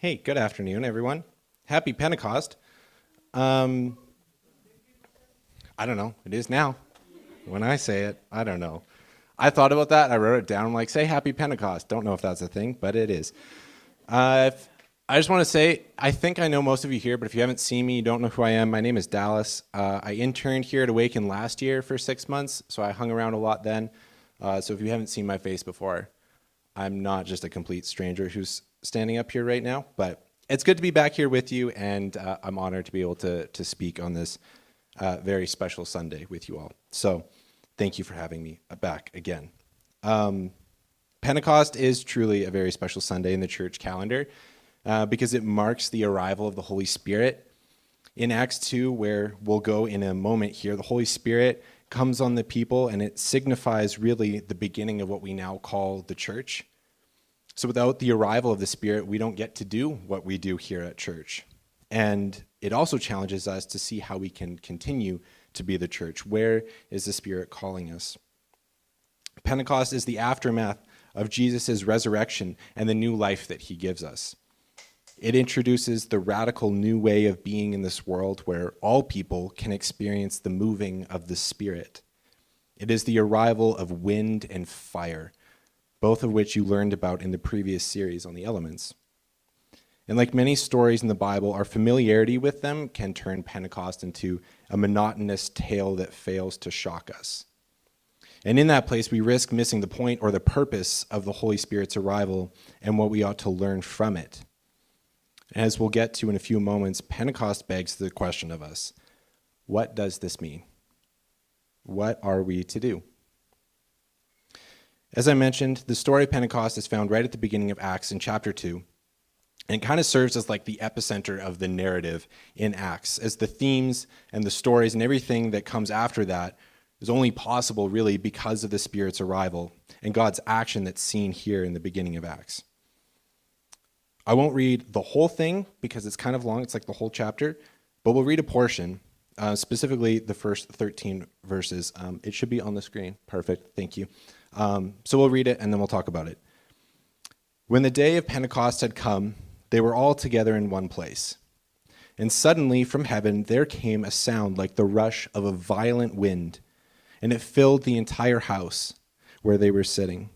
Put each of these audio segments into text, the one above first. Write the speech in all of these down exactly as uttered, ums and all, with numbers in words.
Hey, good afternoon, everyone. Happy Pentecost. Um, I don't know. It is now. When I say it, I don't know. I thought about that. I wrote it down. I'm like, say Happy Pentecost. Don't know if that's a thing, but it is. Uh, if, I just want to say, I think I know most of you here, but if you haven't seen me, you don't know who I am. My name is Dallas. Uh, I interned here at Awaken last year for six months, so I hung around a lot then. Uh, so if you haven't seen my face before, I'm not just a complete stranger who's standing up here right now, but it's good to be back here with you, and uh, I'm honored to be able to to speak on this uh, very special Sunday with you all. So thank you for having me back again. Um, Pentecost is truly a very special Sunday in the church calendar uh, because it marks the arrival of the Holy Spirit. In Acts two, where we'll go in a moment here, the Holy Spirit comes on the people, and it signifies really the beginning of what we now call the church. So without the arrival of the Spirit, we don't get to do what we do here at church. And it also challenges us to see how we can continue to be the church. Where is the Spirit calling us? Pentecost is the aftermath of Jesus' resurrection and the new life that he gives us. It introduces the radical new way of being in this world where all people can experience the moving of the Spirit. It is the arrival of wind and fire, both of which you learned about in the previous series on the elements. And like many stories in the Bible, our familiarity with them can turn Pentecost into a monotonous tale that fails to shock us. And in that place, we risk missing the point or the purpose of the Holy Spirit's arrival and what we ought to learn from it. As we'll get to in a few moments, Pentecost begs the question of us, what does this mean? What are we to do? As I mentioned, the story of Pentecost is found right at the beginning of Acts in chapter two, and it kind of serves as like the epicenter of the narrative in Acts, as the themes and the stories and everything that comes after that is only possible really because of the Spirit's arrival and God's action that's seen here in the beginning of Acts. I won't read the whole thing because it's kind of long, it's like the whole chapter, but we'll read a portion, uh, specifically the first thirteen verses. Um, it should be on the screen. Perfect, thank you. Um, so we'll read it, and then we'll talk about it. When the day of Pentecost had come, they were all together in one place. And suddenly from heaven there came a sound like the rush of a violent wind, and it filled the entire house where they were sitting.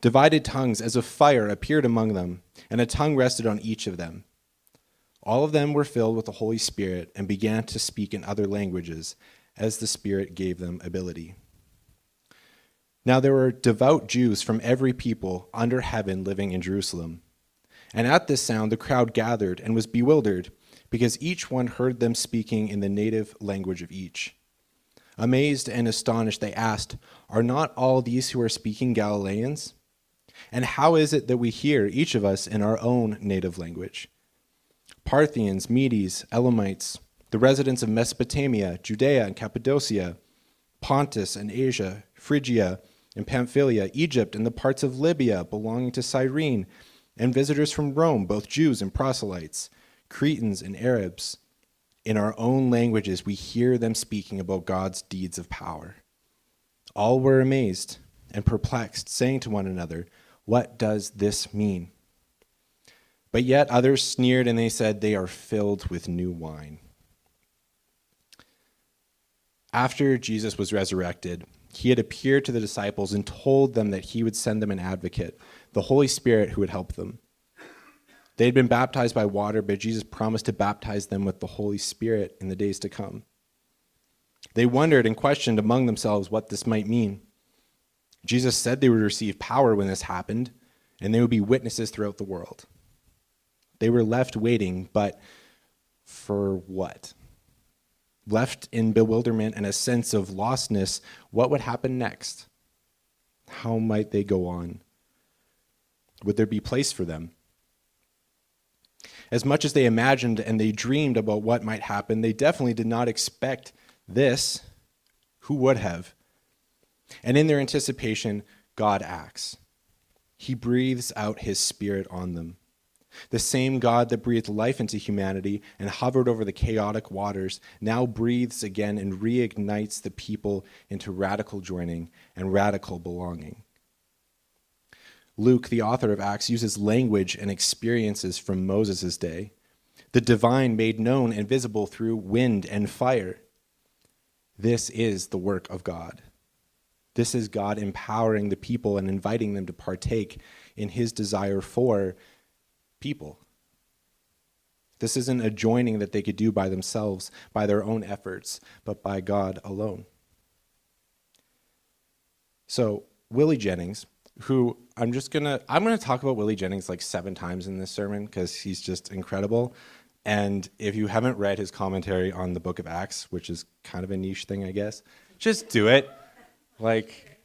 Divided tongues as of fire appeared among them, and a tongue rested on each of them. All of them were filled with the Holy Spirit and began to speak in other languages as the Spirit gave them ability. Now there were devout Jews from every people under heaven living in Jerusalem. And at this sound the crowd gathered and was bewildered, because each one heard them speaking in the native language of each. Amazed and astonished, they asked, "Are not all these who are speaking Galileans? And how is it that we hear, each of us, in our own native language? Parthians, Medes, Elamites, the residents of Mesopotamia, Judea and Cappadocia, Pontus and Asia, Phrygia and Pamphylia, Egypt and the parts of Libya belonging to Cyrene, and visitors from Rome, both Jews and proselytes, Cretans and Arabs. In our own languages we hear them speaking about God's deeds of power." All were amazed and perplexed, saying to one another, "What does this mean?" But yet others sneered, and they said, "They are filled with new wine." After Jesus was resurrected, he had appeared to the disciples and told them that he would send them an advocate, the Holy Spirit, who would help them. They had been baptized by water, but Jesus promised to baptize them with the Holy Spirit in the days to come. They wondered and questioned among themselves what this might mean. Jesus said they would receive power when this happened, and they would be witnesses throughout the world. They were left waiting, but for what? Left in bewilderment and a sense of lostness, what would happen next? How might they go on? Would there be place for them? as much as they imagined and they dreamed about what might happen, they definitely did not expect this. Who would have? And in their anticipation, God acts. He breathes out his spirit on them. The same God that breathed life into humanity and hovered over the chaotic waters now breathes again and reignites the people into radical joining and radical belonging. Luke, the author of Acts, uses language and experiences from Moses' day, the divine made known and visible through wind and fire. This is the work of God. This is God empowering the people and inviting them to partake in his desire for people. This isn't a joining that they could do by themselves, by their own efforts, but by God alone. So Willie Jennings, who I'm just gonna, I'm gonna talk about Willie Jennings like seven times in this sermon because he's just incredible. And if you haven't read his commentary on the book of Acts, which is kind of a niche thing, I guess, just do it. Like,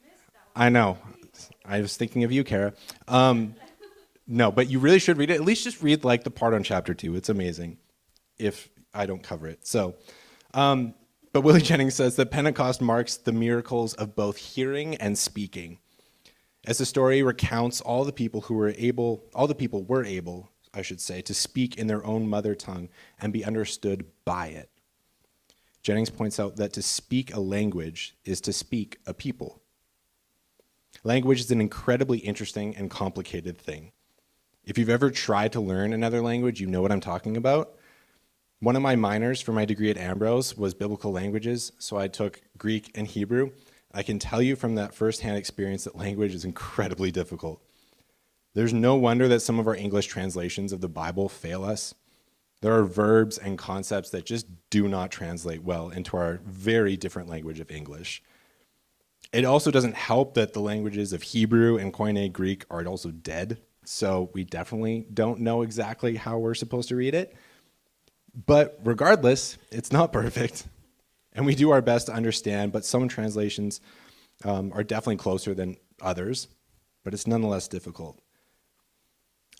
I know, I was thinking of you, Kara. Um, No, but you really should read it. At least just read like the part on chapter two. It's amazing if I don't cover it. So, um, but Willie Jennings says that Pentecost marks the miracles of both hearing and speaking. As the story recounts, all the people who were able, all the people were able, I should say, to speak in their own mother tongue and be understood by it. Jennings points out that to speak a language is to speak a people. Language is an incredibly interesting and complicated thing. If you've ever tried to learn another language, you know what I'm talking about. One of my minors for my degree at Ambrose was biblical languages, so I took Greek and Hebrew. I can tell you from that firsthand experience that language is incredibly difficult. There's no wonder that some of our English translations of the Bible fail us. There are verbs and concepts that just do not translate well into our very different language of English. It also doesn't help that the languages of Hebrew and Koine Greek are also dead. So we definitely don't know exactly how we're supposed to read it. But regardless, it's not perfect. And we do our best to understand, but some translations um, are definitely closer than others, but it's nonetheless difficult.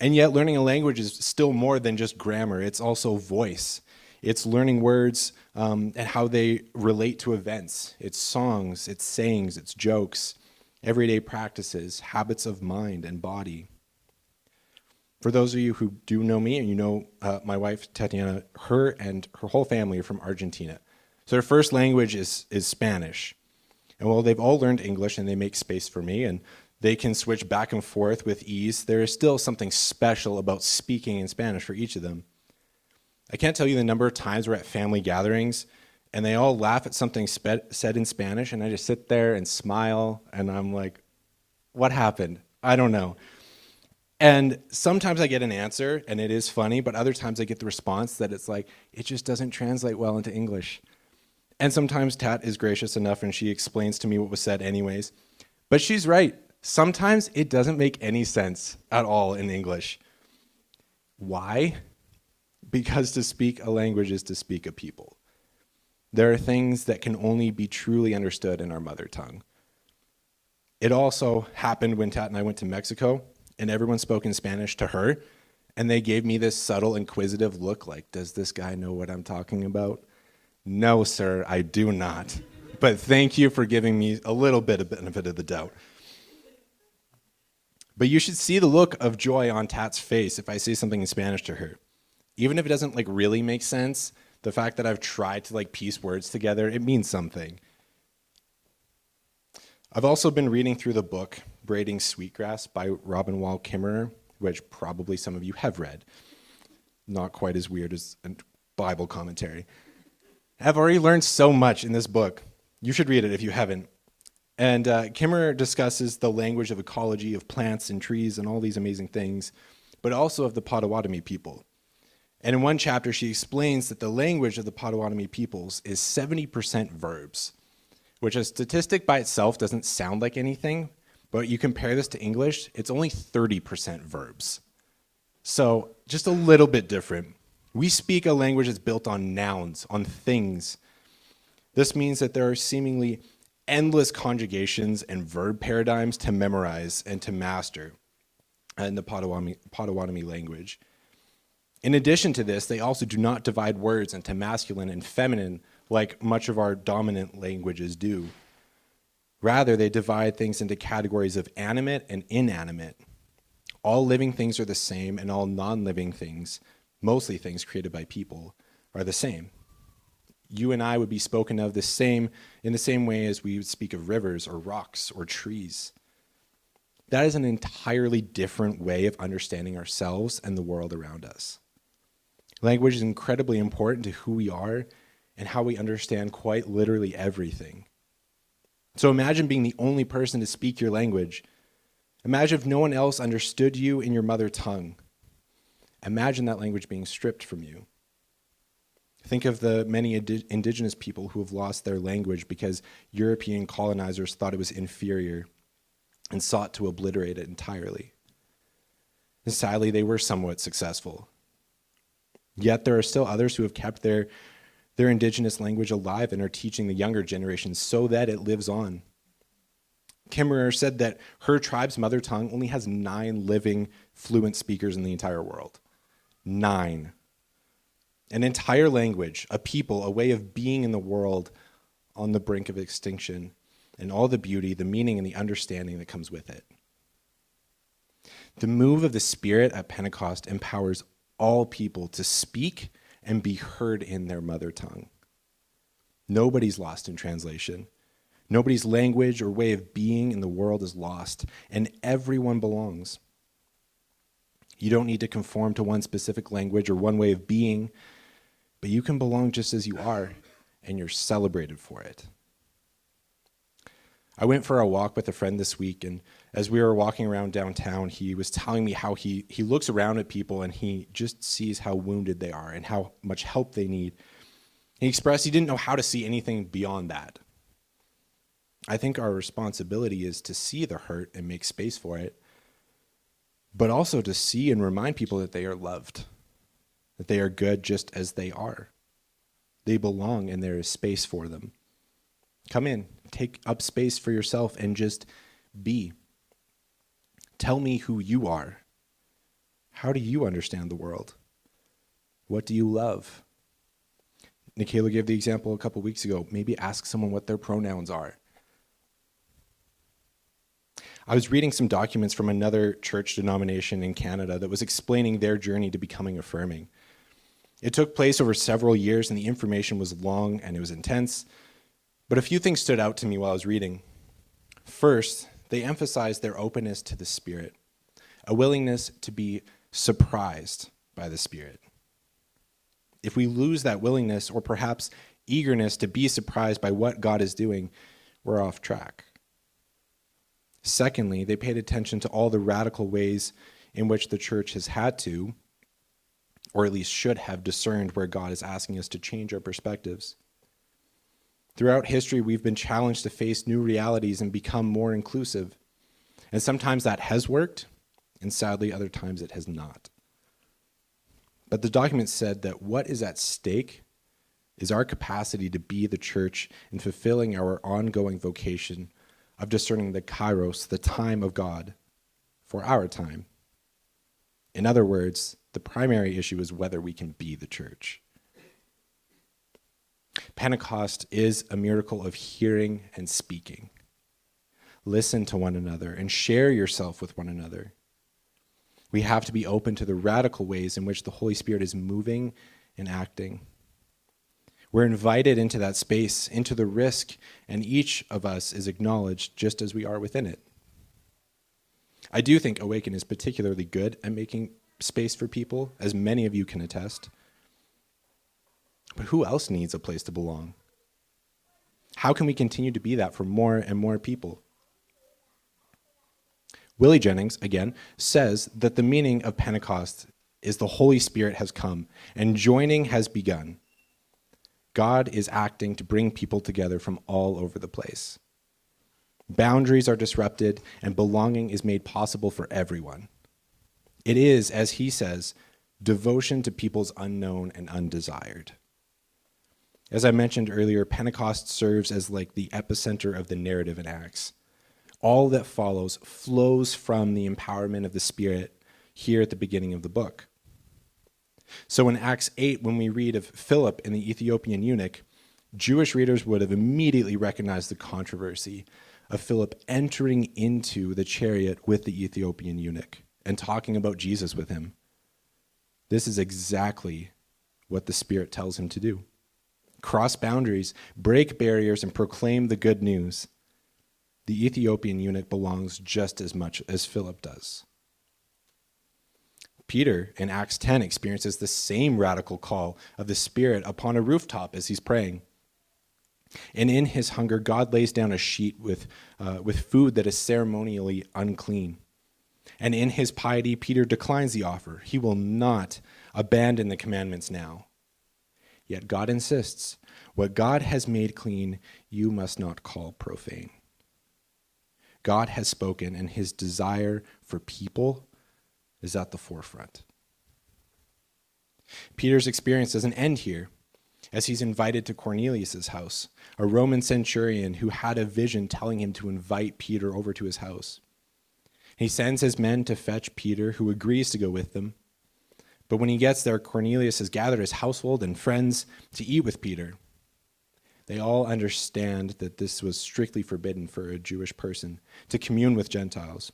And yet learning a language is still more than just grammar. It's also voice. It's learning words um, and how they relate to events. It's songs, it's sayings, it's jokes, everyday practices, habits of mind and body. For those of you who do know me, and you know uh, my wife, Tatiana, her and her whole family are from Argentina. So their first language is is Spanish. And while they've all learned English and they make space for me, and they can switch back and forth with ease, there is still something special about speaking in Spanish for each of them. I can't tell you the number of times we're at family gatherings, and they all laugh at something spe- said in Spanish, and I just sit there and smile, and I'm like, what happened? I don't know. And sometimes I get an answer, and it is funny, but other times I get the response that it's like, it just doesn't translate well into English. And sometimes Tat is gracious enough, and she explains to me what was said anyways. But she's right. Sometimes it doesn't make any sense at all in English. Why? Because to speak a language is to speak a people. There are things that can only be truly understood in our mother tongue. It also happened when Tat and I went to Mexico. And everyone spoke in Spanish to her, and they gave me this subtle, inquisitive look like, does this guy know what I'm talking about? No, sir, I do not. But thank you for giving me a little bit of benefit of the doubt. But you should see the look of joy on Tat's face if I say something in Spanish to her. Even if it doesn't like really make sense, the fact that I've tried to like piece words together, it means something. I've also been reading through the book, Braiding Sweetgrass by Robin Wall Kimmerer, which probably some of you have read. Not quite as weird as a Bible commentary. I've already learned so much in this book. You should read it if you haven't. And uh, Kimmerer discusses the language of ecology, of plants and trees and all these amazing things, but also of the Potawatomi people. And in one chapter, she explains that the language of the Potawatomi peoples is seventy percent verbs, which a statistic by itself doesn't sound like anything, but you compare this to English, it's only thirty percent verbs. So just a little bit different. We speak a language that's built on nouns, on things. This means that there are seemingly endless conjugations and verb paradigms to memorize and to master in the Potawatomi, Potawatomi language. In addition to this, they also do not divide words into masculine and feminine like much of our dominant languages do. Rather, they divide things into categories of animate and inanimate. All living things are the same, and all non-living things, mostly things created by people, are the same. You and I would be spoken of the same in the same way as we would speak of rivers or rocks or trees. That is an entirely different way of understanding ourselves and the world around us. Language is incredibly important to who we are and how we understand quite literally everything. So imagine being the only person to speak your language. Imagine if no one else understood you in your mother tongue. Imagine that language being stripped from you. Think of the many indi- indigenous people who have lost their language because European colonizers thought it was inferior and sought to obliterate it entirely. And sadly, they were somewhat successful. Yet there are still others who have kept their their indigenous language alive and are teaching the younger generations so that it lives on. Kimmerer said that her tribe's mother tongue only has nine living fluent speakers in the entire world. Nine. An entire language, a people, a way of being in the world on the brink of extinction, and all the beauty, the meaning, and the understanding that comes with it. The move of the Spirit at Pentecost empowers all people to speak and be heard in their mother tongue. Nobody's lost in translation. Nobody's language or way of being in the world is lost, and everyone belongs. You don't need to conform to one specific language or one way of being, but you can belong just as you are, and you're celebrated for it. I went for a walk with a friend this week, and as we were walking around downtown, he was telling me how he, he looks around at people and he just sees how wounded they are and how much help they need. He expressed he didn't know how to see anything beyond that. I think our responsibility is to see the hurt and make space for it, but also to see and remind people that they are loved, that they are good just as they are. They belong and there is space for them. Come in. Take up space for yourself and just be. Tell me who you are. How do you understand the world? What do you love? Nikaela gave the example a couple weeks ago. Maybe ask someone what their pronouns are. I was reading some documents from another church denomination in Canada that was explaining their journey to becoming affirming. It took place over several years, and the information was long and it was intense. But a few things stood out to me while I was reading. First, they emphasized their openness to the Spirit, a willingness to be surprised by the Spirit. If we lose that willingness or perhaps eagerness to be surprised by what God is doing, we're off track. Secondly, they paid attention to all the radical ways in which the church has had to, or at least should have, discerned where God is asking us to change our perspectives. Throughout history, we've been challenged to face new realities and become more inclusive. And sometimes that has worked, and sadly, other times it has not. But the document said that what is at stake is our capacity to be the church in fulfilling our ongoing vocation of discerning the kairos, the time of God, for our time. In other words, the primary issue is whether we can be the church. Pentecost is a miracle of hearing and speaking. Listen to one another and share yourself with one another. We have to be open to the radical ways in which the Holy Spirit is moving and acting. We're invited into that space, into the risk, and each of us is acknowledged just as we are within it. I do think Awaken is particularly good at making space for people, as many of you can attest. But who else needs a place to belong? How can we continue to be that for more and more people? Willie Jennings, again, says that the meaning of Pentecost is the Holy Spirit has come and joining has begun. God is acting to bring people together from all over the place. Boundaries are disrupted and belonging is made possible for everyone. It is, as he says, devotion to peoples unknown and undesired. As I mentioned earlier, Pentecost serves as like the epicenter of the narrative in Acts. All that follows flows from the empowerment of the Spirit here at the beginning of the book. So in Acts eight, when we read of Philip and the Ethiopian eunuch, Jewish readers would have immediately recognized the controversy of Philip entering into the chariot with the Ethiopian eunuch and talking about Jesus with him. This is exactly what the Spirit tells him to do. Cross boundaries, break barriers, and proclaim the good news. The Ethiopian eunuch belongs just as much as Philip does. Peter, in Acts ten, experiences the same radical call of the Spirit upon a rooftop as he's praying. And in his hunger, God lays down a sheet with, uh, with food that is ceremonially unclean. And in his piety, Peter declines the offer. He will not abandon the commandments now. Yet God insists, what God has made clean, you must not call profane. God has spoken, and his desire for people is at the forefront. Peter's experience doesn't end here, as he's invited to Cornelius' house, a Roman centurion who had a vision telling him to invite Peter over to his house. He sends his men to fetch Peter, who agrees to go with them. But when he gets there, Cornelius has gathered his household and friends to eat with Peter. They all understand that this was strictly forbidden for a Jewish person to commune with Gentiles.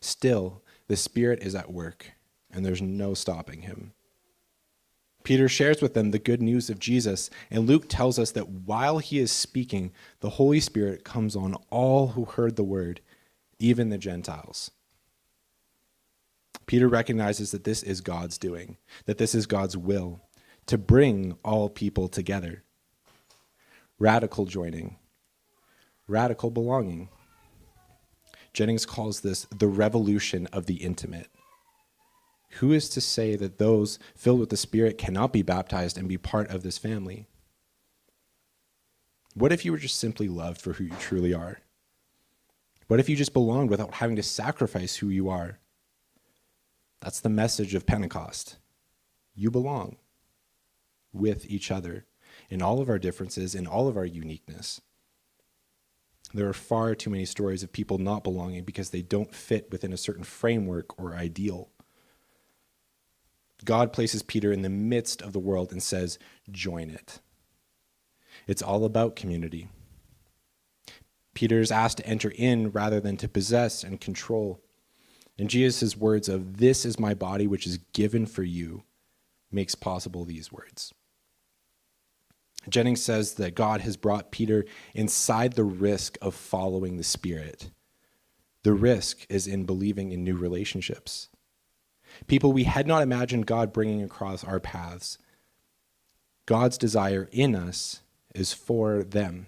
Still, the Spirit is at work, and there's no stopping him. Peter shares with them the good news of Jesus, and Luke tells us that while he is speaking, the Holy Spirit comes on all who heard the word, even the Gentiles. Peter recognizes that this is God's doing, that this is God's will, to bring all people together. Radical joining, radical belonging. Jennings calls this the revolution of the intimate. Who is to say that those filled with the Spirit cannot be baptized and be part of this family? What if you were just simply loved for who you truly are? What if you just belonged without having to sacrifice who you are? That's the message of Pentecost. You belong with each other in all of our differences, in all of our uniqueness. There are far too many stories of people not belonging because they don't fit within a certain framework or ideal. God places Peter in the midst of the world and says, join it. It's all about community. Peter is asked to enter in rather than to possess and control. And Jesus' words of, this is my body which is given for you, makes possible these words. Jennings says that God has brought Peter inside the risk of following the Spirit. The risk is in believing in new relationships. People we had not imagined God bringing across our paths. God's desire in us is for them.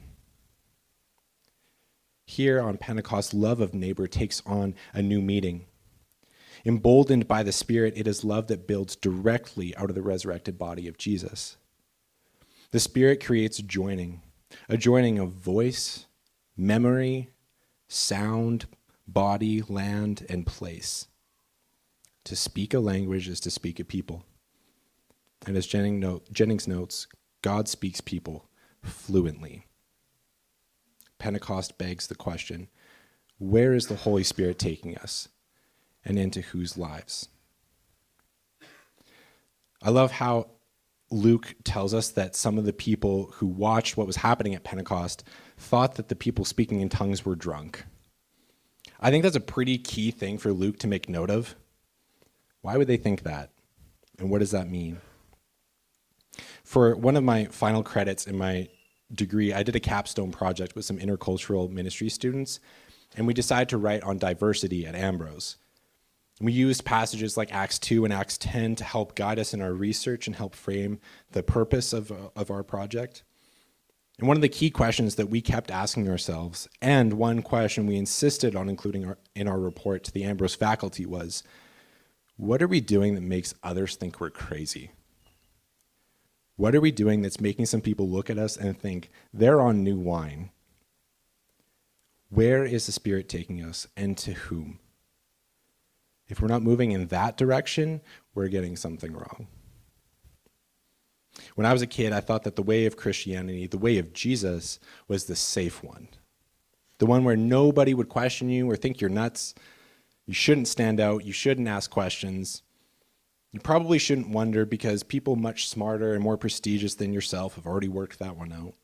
Here on Pentecost, love of neighbor takes on a new meaning. Emboldened by the Spirit, it is love that builds directly out of the resurrected body of Jesus. The Spirit creates joining, a joining of voice, memory, sound, body, land, and place. To speak a language is to speak a people. And as Jennings notes, God speaks people fluently. Pentecost begs the question, where is the Holy Spirit taking us, and into whose lives? I love how Luke tells us that some of the people who watched what was happening at Pentecost thought that the people speaking in tongues were drunk. I think that's a pretty key thing for Luke to make note of. Why would they think that? And what does that mean? For one of my final credits in my degree, I did a capstone project with some intercultural ministry students, and we decided to write on diversity at Ambrose. We used passages like Acts two and Acts ten to help guide us in our research and help frame the purpose of, of our project. And one of the key questions that we kept asking ourselves, and one question we insisted on including our, in our report to the Ambrose faculty was, what are we doing that makes others think we're crazy? What are we doing that's making some people look at us and think they're on new wine? Where is the Spirit taking us, and to whom? If we're not moving in that direction, we're getting something wrong. When I was a kid, I thought that the way of Christianity, the way of Jesus, was the safe one. The one where nobody would question you or think you're nuts. You shouldn't stand out. You shouldn't ask questions. You probably shouldn't wonder, because people much smarter and more prestigious than yourself have already worked that one out.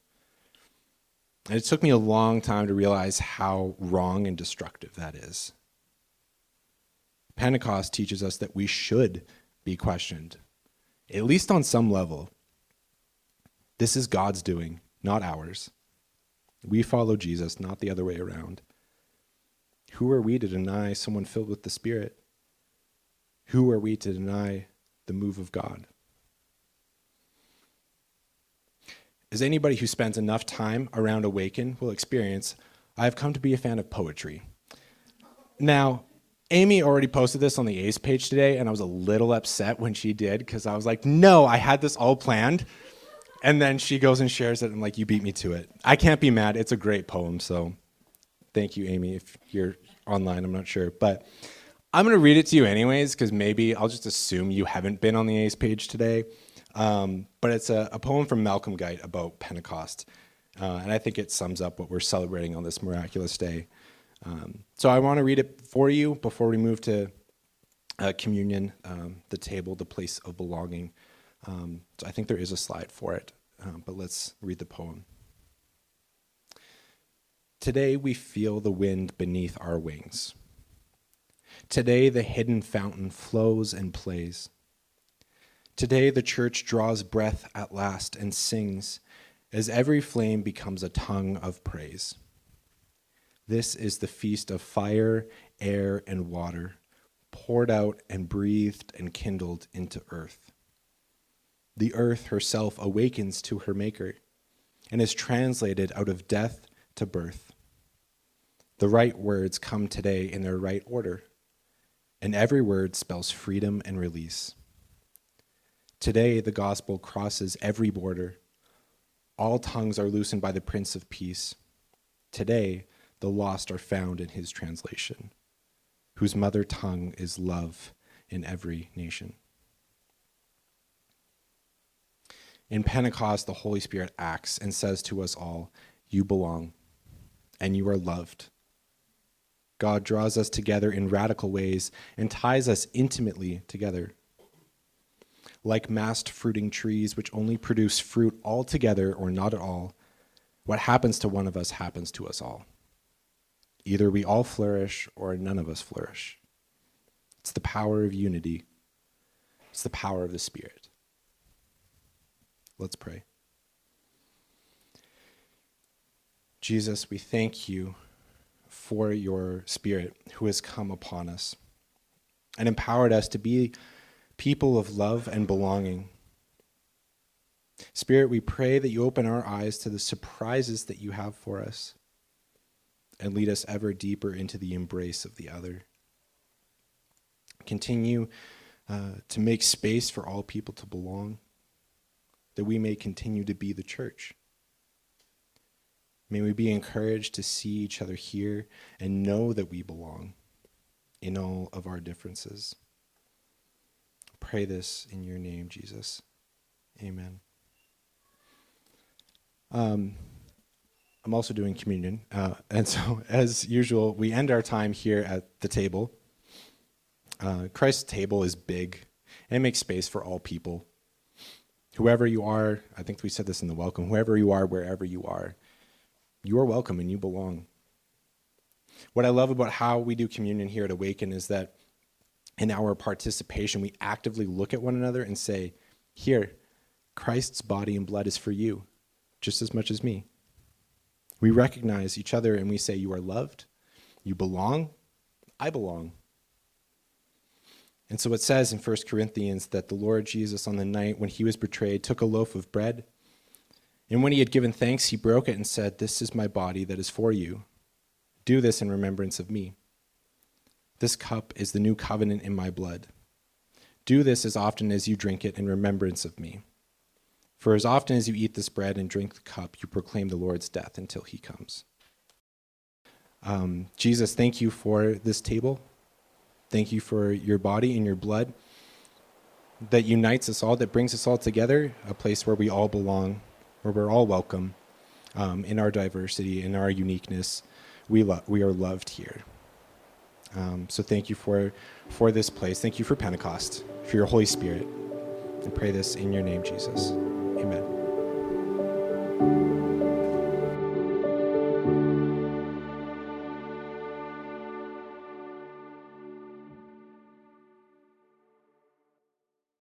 And it took me a long time to realize how wrong and destructive that is. Pentecost teaches us that we should be questioned, at least on some level. This is God's doing, not ours. We follow Jesus, not the other way around. Who are we to deny someone filled with the Spirit? Who are we to deny the move of God? As anybody who spends enough time around Awaken will experience, I've come to be a fan of poetry. Now, Amy already posted this on the Ace page today, and I was a little upset when she did, because I was like, no, I had this all planned. And then she goes and shares it, and I'm like, you beat me to it. I can't be mad. It's a great poem, so thank you, Amy, if you're online, I'm not sure. But I'm going to read it to you anyways, because maybe I'll just assume you haven't been on the Ace page today. Um, but it's a, a poem from Malcolm Guite about Pentecost, uh, and I think it sums up what we're celebrating on this miraculous day. Um, so I want to read it for you before we move to uh, communion, um, the table, the place of belonging. Um, so I think there is a slide for it, um, but let's read the poem. Today we feel the wind beneath our wings. Today the hidden fountain flows and plays. Today the church draws breath at last and sings, as every flame becomes a tongue of praise. This is the feast of fire, air, and water, poured out and breathed and kindled into earth. The earth herself awakens to her Maker and is translated out of death to birth. The right words come today in their right order, and every word spells freedom and release. Today, the gospel crosses every border. All tongues are loosened by the Prince of Peace. Today, the lost are found in his translation, whose mother tongue is love in every nation. In Pentecost, the Holy Spirit acts and says to us all, you belong, and you are loved. God draws us together in radical ways and ties us intimately together. Like massed fruiting trees which only produce fruit altogether or not at all, what happens to one of us happens to us all. Either we all flourish or none of us flourish. It's the power of unity. It's the power of the Spirit. Let's pray. Jesus, we thank you for your Spirit who has come upon us and empowered us to be people of love and belonging. Spirit, we pray that you open our eyes to the surprises that you have for us and lead us ever deeper into the embrace of the other. Continue uh, to make space for all people to belong, that we may continue to be the church. May we be encouraged to see each other here and know that we belong in all of our differences. Pray this in your name, Jesus. Amen. Um, I'm also doing communion. Uh, and so, as usual, we end our time here at the table. Uh, Christ's table is big, and it makes space for all people. Whoever you are, I think we said this in the welcome, whoever you are, wherever you are, you are welcome and you belong. What I love about how we do communion here at Awaken is that in our participation, we actively look at one another and say, here, Christ's body and blood is for you, just as much as me. We recognize each other and we say, you are loved, you belong, I belong. And so it says in First Corinthians that the Lord Jesus, on the night when he was betrayed, took a loaf of bread, and when he had given thanks, he broke it and said, this is my body that is for you. Do this in remembrance of me. This cup is the new covenant in my blood. Do this as often as you drink it in remembrance of me. For as often as you eat this bread and drink the cup, you proclaim the Lord's death until he comes. Um, Jesus, thank you for this table. Thank you for your body and your blood that unites us all, that brings us all together, a place where we all belong, where we're all welcome um, in our diversity, in our uniqueness. We, lo- we are loved here. Um, so thank you for, for this place. Thank you for Pentecost, for your Holy Spirit. And pray this in your name, Jesus. Amen.